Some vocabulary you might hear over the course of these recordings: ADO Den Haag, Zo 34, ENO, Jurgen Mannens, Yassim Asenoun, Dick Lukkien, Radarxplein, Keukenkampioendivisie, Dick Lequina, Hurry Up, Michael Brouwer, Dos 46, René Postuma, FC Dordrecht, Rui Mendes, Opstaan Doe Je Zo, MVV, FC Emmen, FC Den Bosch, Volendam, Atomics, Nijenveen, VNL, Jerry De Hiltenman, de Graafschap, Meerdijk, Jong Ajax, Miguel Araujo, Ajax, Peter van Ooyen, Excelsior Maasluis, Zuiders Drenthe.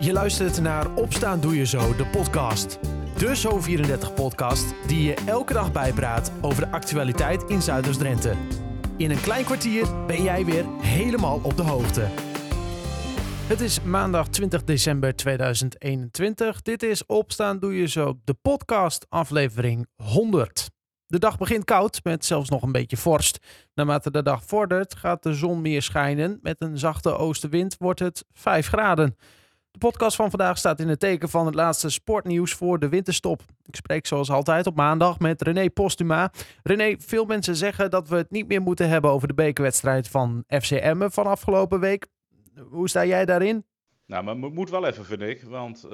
Je luistert naar Opstaan Doe Je Zo, de podcast. De Zo 34 podcast die je elke dag bijpraat over de actualiteit in Zuiders Drenthe. In een klein kwartier ben jij weer helemaal op de hoogte. Het is maandag 20 december 2021. Dit is Opstaan Doe Je Zo, de podcast, aflevering 100. De dag begint koud, met zelfs nog een beetje vorst. Naarmate de dag vordert, gaat de zon meer schijnen. Met een zachte oostenwind wordt het 5 graden. De podcast van vandaag staat in het teken van het laatste sportnieuws voor de winterstop. Ik spreek zoals altijd op maandag met René Postuma. René, veel mensen zeggen dat we het niet meer moeten hebben over de bekerwedstrijd van FC Emmen van afgelopen week. Hoe sta jij daarin? Nou, maar moet wel even, vind ik. Want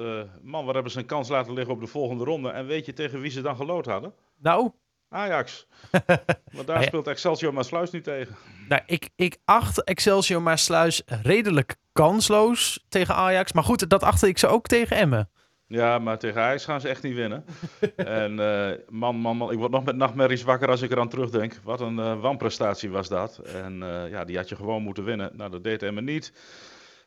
wat hebben ze een kans laten liggen op de volgende ronde. En weet je tegen wie ze dan geloot hadden? Nou? Ajax. Want daar speelt Excelsior Maasluis nu tegen. Nou, ik acht Excelsior Maasluis redelijk kansloos tegen Ajax. Maar goed, dat achtte ik ze ook tegen Emmen. Ja, maar tegen Ajax gaan ze echt niet winnen. En man, ik word nog met nachtmerries wakker als ik eraan terugdenk. Wat een wanprestatie was dat. En die had je gewoon moeten winnen. Nou, dat deed Emmen niet.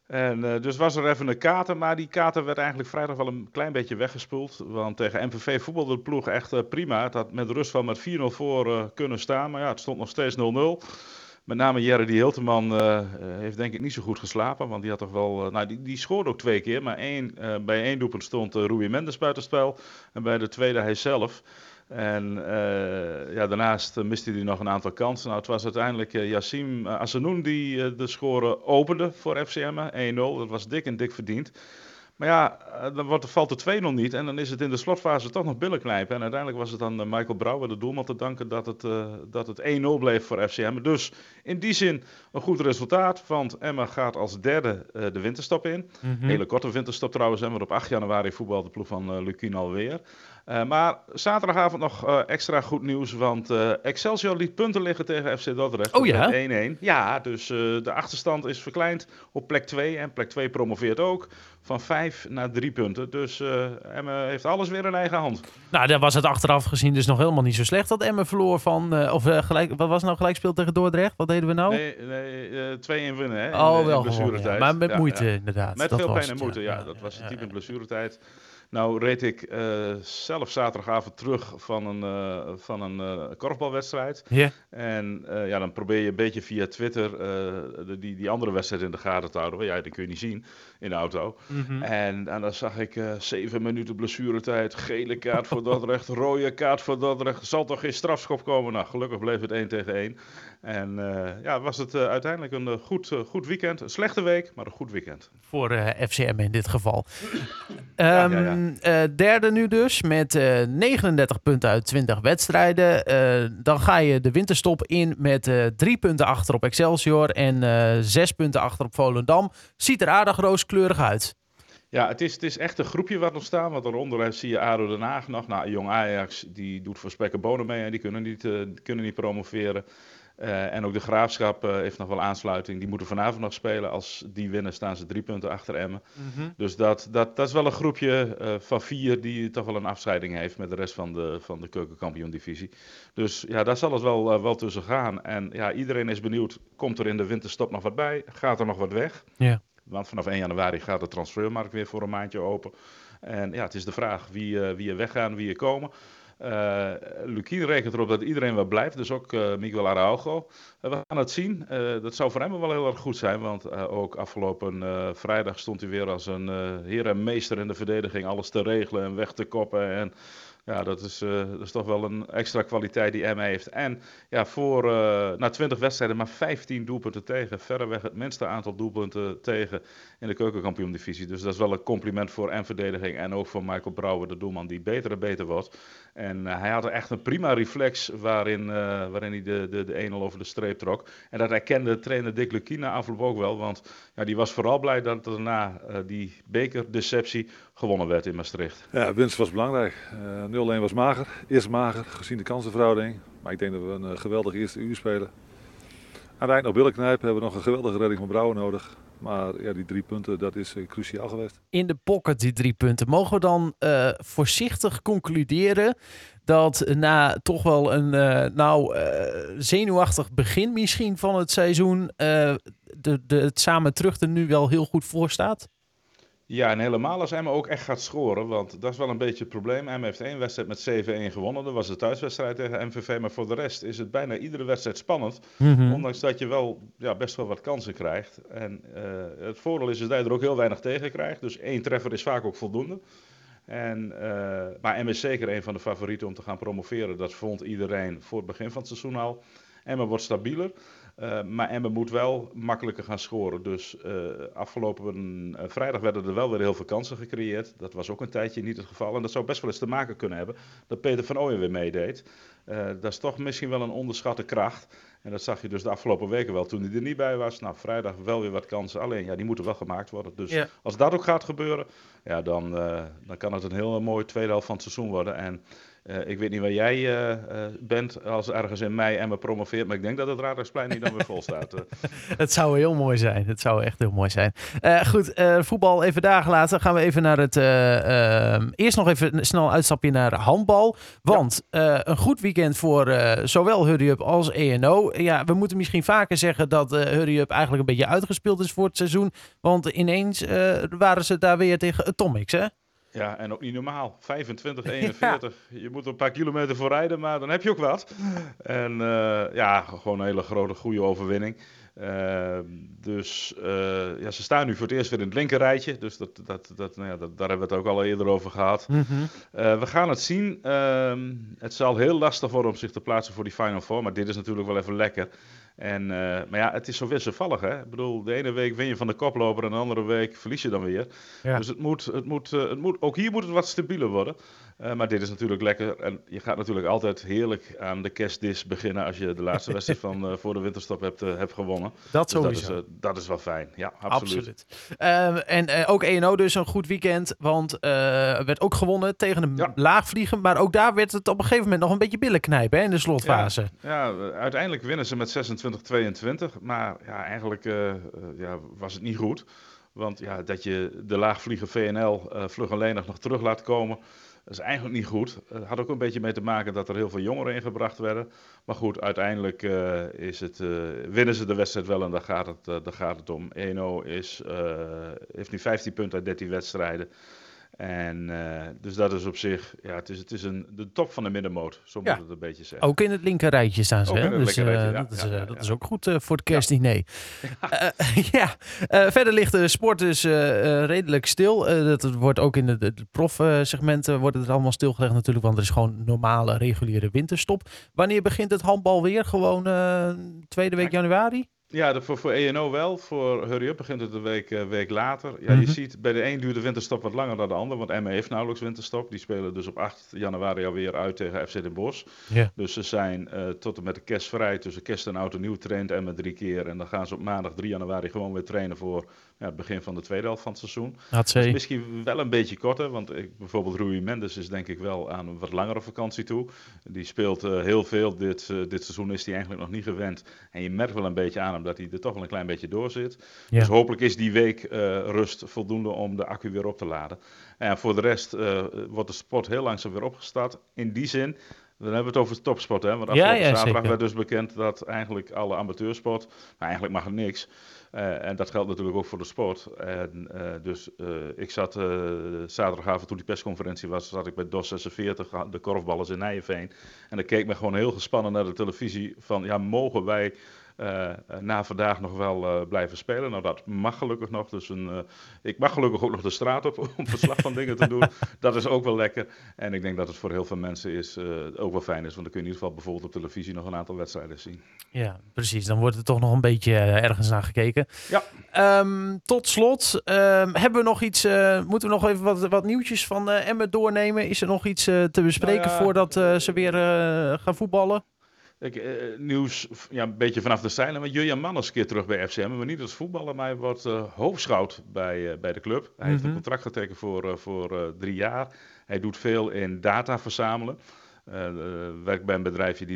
En dus was er even een kater, maar die kater werd eigenlijk vrijdag wel een klein beetje weggespoeld. Want tegen MVV voetbalde de ploeg echt prima. Het had met rust wel met 4-0 voor kunnen staan, maar ja, het stond nog steeds 0-0. Met name Jerry De Hiltenman heeft denk ik niet zo goed geslapen, want die had toch wel... die scoorde ook 2 keer, maar bij 1 doelpunt stond Rui Mendes buitenspel en bij de tweede hij zelf. En daarnaast miste hij nog een aantal kansen. Nou, het was uiteindelijk Yassim Asenoun die de score opende voor FC Emmen, 1-0. Dat was dik verdiend. Maar ja, dan valt de 2-0 niet en dan is het in de slotfase toch nog billenknijpen. En uiteindelijk was het aan Michael Brouwer, de doelman, te danken dat het 1-0 bleef voor FC Emmen. Dus in die zin een goed resultaat, want Emmen gaat als derde de winterstop in. Mm-hmm. Hele korte winterstop trouwens, want op 8 januari voetbalt de ploeg van Lukkien alweer. Maar zaterdagavond nog extra goed nieuws, want Excelsior liet punten liggen tegen FC Dordrecht. Oh ja? 1-1. Ja, dus de achterstand is verkleind op plek 2 en plek 2 promoveert ook. Van 5 naar 3 punten. Dus Emmen heeft alles weer in eigen hand. Nou, daar was het achteraf gezien dus nog helemaal niet zo slecht dat Emmen verloor van... wat was nou gelijkspeel tegen Dordrecht? Wat deden we nou? Nee 2-1 winnen, hè? Oh, wel gewonnen, ja. Maar met moeite, inderdaad. Met dat veel pijn en moeite, ja. Dat was het type in blessuretijd. Nou reed ik zelf zaterdagavond terug van een korfbalwedstrijd. Yeah. En dan probeer je een beetje via Twitter die andere wedstrijd in de gaten te houden. Ja, dat kun je niet zien in de auto. Mm-hmm. En dan zag ik 7 minuten blessuretijd, gele kaart voor Dordrecht, rode kaart voor Dordrecht. Zal toch geen strafschop komen? Nou, gelukkig bleef het 1-1. En was het uiteindelijk een goed weekend. Een slechte week, maar een goed weekend. Voor FC Emmen in dit geval. Derde nu dus, met 39 punten uit 20 wedstrijden. Dan ga je de winterstop in met 3 punten achter op Excelsior en 6 punten achter op Volendam. Ziet er aardig rooskleurig uit. Ja, het is echt een groepje wat nog staat. Want daaronder zie je ADO Den Haag nog. Nou, Jong Ajax, die doet voor spek en bonen mee en die kunnen niet promoveren. En ook de Graafschap heeft nog wel aansluiting. Die moeten vanavond nog spelen. Als die winnen staan ze 3 punten achter Emmen. Mm-hmm. Dus dat is wel een groepje van 4 die toch wel een afscheiding heeft met de rest van de Keukenkampioendivisie. Dus ja, daar zal het wel tussen gaan. En ja, iedereen is benieuwd, komt er in de winterstop nog wat bij? Gaat er nog wat weg? Yeah. Want vanaf 1 januari gaat de transfermarkt weer voor een maandje open. En ja, het is de vraag wie er weggaan, wie er komen. Lukkien rekent erop dat iedereen wel blijft, dus ook Miguel Araujo. We gaan het zien. Dat zou voor hem wel heel erg goed zijn, want ook afgelopen vrijdag stond hij weer als een heer en meester in de verdediging alles te regelen en weg te koppen. En ja, dat is toch wel een extra kwaliteit die Emmen heeft. En ja, na 20 wedstrijden maar 15 doelpunten tegen. Verreweg het minste aantal doelpunten tegen in de Keukenkampioendivisie. Dus dat is wel een compliment voor Emmen-verdediging. En ook voor Michael Brouwer, de doelman, die beter en beter wordt. En hij had echt een prima reflex waarin hij de 1-0 over de streep trok. En dat herkende trainer Dick Lequina afloop ook wel. Want ja, die was vooral blij dat er na die bekerdeceptie gewonnen werd in Maastricht. Ja, winst was belangrijk. 0-1 was mager. Eerst mager, gezien de kansenverhouding. Maar ik denk dat we een geweldig eerste uur spelen. Aan het eind nog billenknijpen, hebben we nog een geweldige redding van Brouwer nodig. Maar ja, die 3 punten, dat is cruciaal geweest. In de pocket, die 3 punten. Mogen we dan voorzichtig concluderen dat na toch wel een zenuwachtig begin misschien van het seizoen het samen terug er nu wel heel goed voor staat? Ja, en helemaal als Emmen ook echt gaat scoren, want dat is wel een beetje het probleem. Emmen heeft één wedstrijd met 7-1 gewonnen, dat was de thuiswedstrijd tegen MVV. Maar voor de rest is het bijna iedere wedstrijd spannend, ondanks dat je wel best wel wat kansen krijgt. En het voordeel is dat je er ook heel weinig tegen krijgt, dus één treffer is vaak ook voldoende. En, maar Emmen is zeker een van de favorieten om te gaan promoveren, dat vond iedereen voor het begin van het seizoen al. Emmen wordt stabieler. Maar Emmen moet wel makkelijker gaan scoren. Dus afgelopen vrijdag werden er wel weer heel veel kansen gecreëerd. Dat was ook een tijdje niet het geval. En dat zou best wel eens te maken kunnen hebben dat Peter van Ooyen weer meedeed. Dat is toch misschien wel een onderschatte kracht. En dat zag je dus de afgelopen weken wel toen hij er niet bij was. Nou, vrijdag wel weer wat kansen. Alleen, ja, die moeten wel gemaakt worden. Dus als dat ook gaat gebeuren, ja, dan kan het een heel mooi tweede helft van het seizoen worden. En ik weet niet waar jij bent als ergens in mei Emmen promoveert. Maar ik denk dat het Radarxplein niet dan weer vol staat. Het zou heel mooi zijn. Het zou echt heel mooi zijn. Goed, voetbal even dagen later. Gaan we even naar het... eerst nog even snel een uitstapje naar handbal. Want een goed weekend voor zowel Hurry Up als ENO. Ja, we moeten misschien vaker zeggen dat Hurry Up eigenlijk een beetje uitgespeeld is voor het seizoen. Want ineens waren ze daar weer tegen Atomics, hè? Ja, en ook niet normaal. 25, 41. Ja. Je moet er een paar kilometer voor rijden, maar dan heb je ook wat. En gewoon een hele grote, goede overwinning. Dus ze staan nu voor het eerst weer in het linker rijtje. Dus daar hebben we het ook al eerder over gehad. We gaan het zien. Het zal heel lastig worden om zich te plaatsen voor die Final Four. Maar dit is natuurlijk wel even lekker. En, maar ja, het is zo wisselvallig, hè. Ik bedoel, de ene week win je van de koploper en de andere week verlies je dan weer. Ja. Dus ook hier moet het wat stabieler worden. Maar dit is natuurlijk lekker. En je gaat natuurlijk altijd heerlijk aan de kerstdis beginnen als je de laatste wedstrijd van voor de winterstop hebt gewonnen. Dat sowieso. Dus dat is wel fijn. Ja, absoluut. En ook ENO dus een goed weekend, want werd ook gewonnen tegen een laagvlieger. Maar ook daar werd het op een gegeven moment nog een beetje billen knijpen, hè, in de slotfase. Ja, uiteindelijk winnen ze met 26-22. Maar ja, eigenlijk was het niet goed. Want ja, dat je de laagvlieger VNL vlug en lenig nog terug laat komen, dat is eigenlijk niet goed. Het had ook een beetje mee te maken dat er heel veel jongeren ingebracht werden. Maar goed, uiteindelijk winnen ze de wedstrijd wel en daar gaat het om. ENO heeft nu 15 punten uit 13 wedstrijden. En dus dat is op zich, het is de top van de middenmoot, zo moet het een beetje zeggen. Ook in het linkerrijtje staan ze, hè? Dus dat is ook goed voor het kerstdiner. Ja. Verder ligt de sport dus redelijk stil. Dat wordt ook in de profsegmenten wordt het allemaal stilgelegd natuurlijk, want er is gewoon normale, reguliere winterstop. Wanneer begint het handbal weer? Gewoon tweede week januari? Ja, voor ENO wel. Voor Hurry Up begint het een week later. Ja, je ziet, bij de een duurt de winterstop wat langer dan de ander, want Emmen heeft nauwelijks winterstop. Die spelen dus op 8 januari alweer uit tegen FC Den Bosch. Yeah. Dus ze zijn tot en met de kerst vrij. Tussen kerst en oud en nieuw traint Emmen 3 keer. En dan gaan ze op maandag 3 januari gewoon weer trainen voor het begin van de tweede helft van het seizoen. Dat is misschien wel een beetje korter, want bijvoorbeeld Rui Mendes is denk ik wel aan een wat langere vakantie toe. Die speelt heel veel. Dit seizoen is hij eigenlijk nog niet gewend. En je merkt wel een beetje aan omdat hij er toch wel een klein beetje door zit. Ja. Dus hopelijk is die week rust voldoende om de accu weer op te laden. En voor de rest wordt de sport heel langzaam weer opgestart. In die zin, dan hebben we het over topsport. Hè? Want afgelopen zaterdag werd dus bekend dat eigenlijk alle amateursport, maar eigenlijk mag er niks. En dat geldt natuurlijk ook voor de sport. En, dus ik zat zaterdagavond, toen die persconferentie was, zat ik bij Dos 46, de korfballers in Nijenveen. En dan keek men gewoon heel gespannen naar de televisie van, mogen wij na vandaag nog wel blijven spelen. Nou, dat mag gelukkig nog. Dus ik mag gelukkig ook nog de straat op om verslag van dingen te doen. Dat is ook wel lekker. En ik denk dat het voor heel veel mensen ook wel fijn is. Want dan kun je in ieder geval bijvoorbeeld op televisie nog een aantal wedstrijden zien. Ja, precies. Dan wordt er toch nog een beetje ergens naar gekeken. Ja. Tot slot, hebben we nog iets? Moeten we nog even wat nieuwtjes van Emmen doornemen? Is er nog iets te bespreken voordat ze weer gaan voetballen? Nieuws een beetje vanaf de zijlijn, want Jurgen Mannens is keer terug bij FC Emmen, maar niet als voetballer, maar hij wordt hoofdschout bij de club. Hij heeft een contract getekend voor 3 jaar. Hij doet veel in data verzamelen. Werkt bij een bedrijfje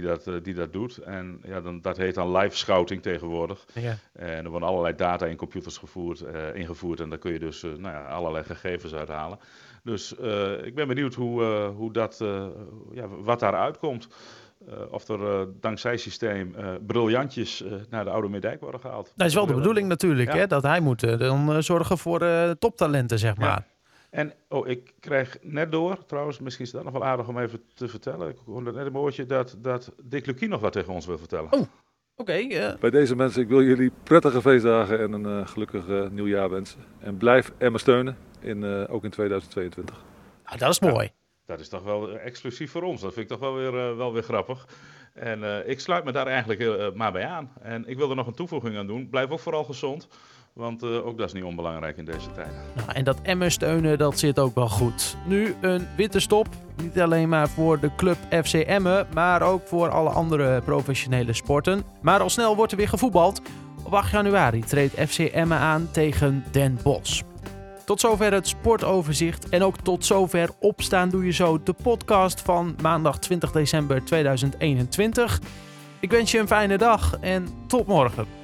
die dat doet. En dat heet dan live scouting tegenwoordig. Ja. En er worden allerlei data in computers ingevoerd. En daar kun je dus allerlei gegevens uithalen. Dus ik ben benieuwd hoe dat, wat daaruit komt. of er dankzij systeem briljantjes naar de oude Meerdijk worden gehaald. Dat is wel de bedoeling natuurlijk, ja. Hè, dat hij moet dan zorgen voor toptalenten, zeg maar. Ja. En ik krijg net door, trouwens, misschien is dat nog wel aardig om even te vertellen. Ik hoorde net een woordje dat Dick Lukkien nog wat tegen ons wil vertellen. Oh. Okay, yeah. Bij deze mensen, ik wil jullie prettige feestdagen en een gelukkig nieuwjaar wensen. En blijf Emmen steunen, ook in 2022. Ah, dat is mooi. Ja, dat is toch wel exclusief voor ons. Dat vind ik toch wel weer grappig. En ik sluit me daar eigenlijk maar bij aan. En ik wil er nog een toevoeging aan doen. Blijf ook vooral gezond, want ook dat is niet onbelangrijk in deze tijd. Nou, en dat Emmen steunen, dat zit ook wel goed. Nu een witte stop. Niet alleen maar voor de club FC Emmen, maar ook voor alle andere professionele sporten. Maar al snel wordt er weer gevoetbald. Op 8 januari treedt FC Emmen aan tegen Den Bosch. Tot zover het sportoverzicht en ook tot zover Opstaan Doe Je Zo, de podcast van maandag 20 december 2021. Ik wens je een fijne dag en tot morgen.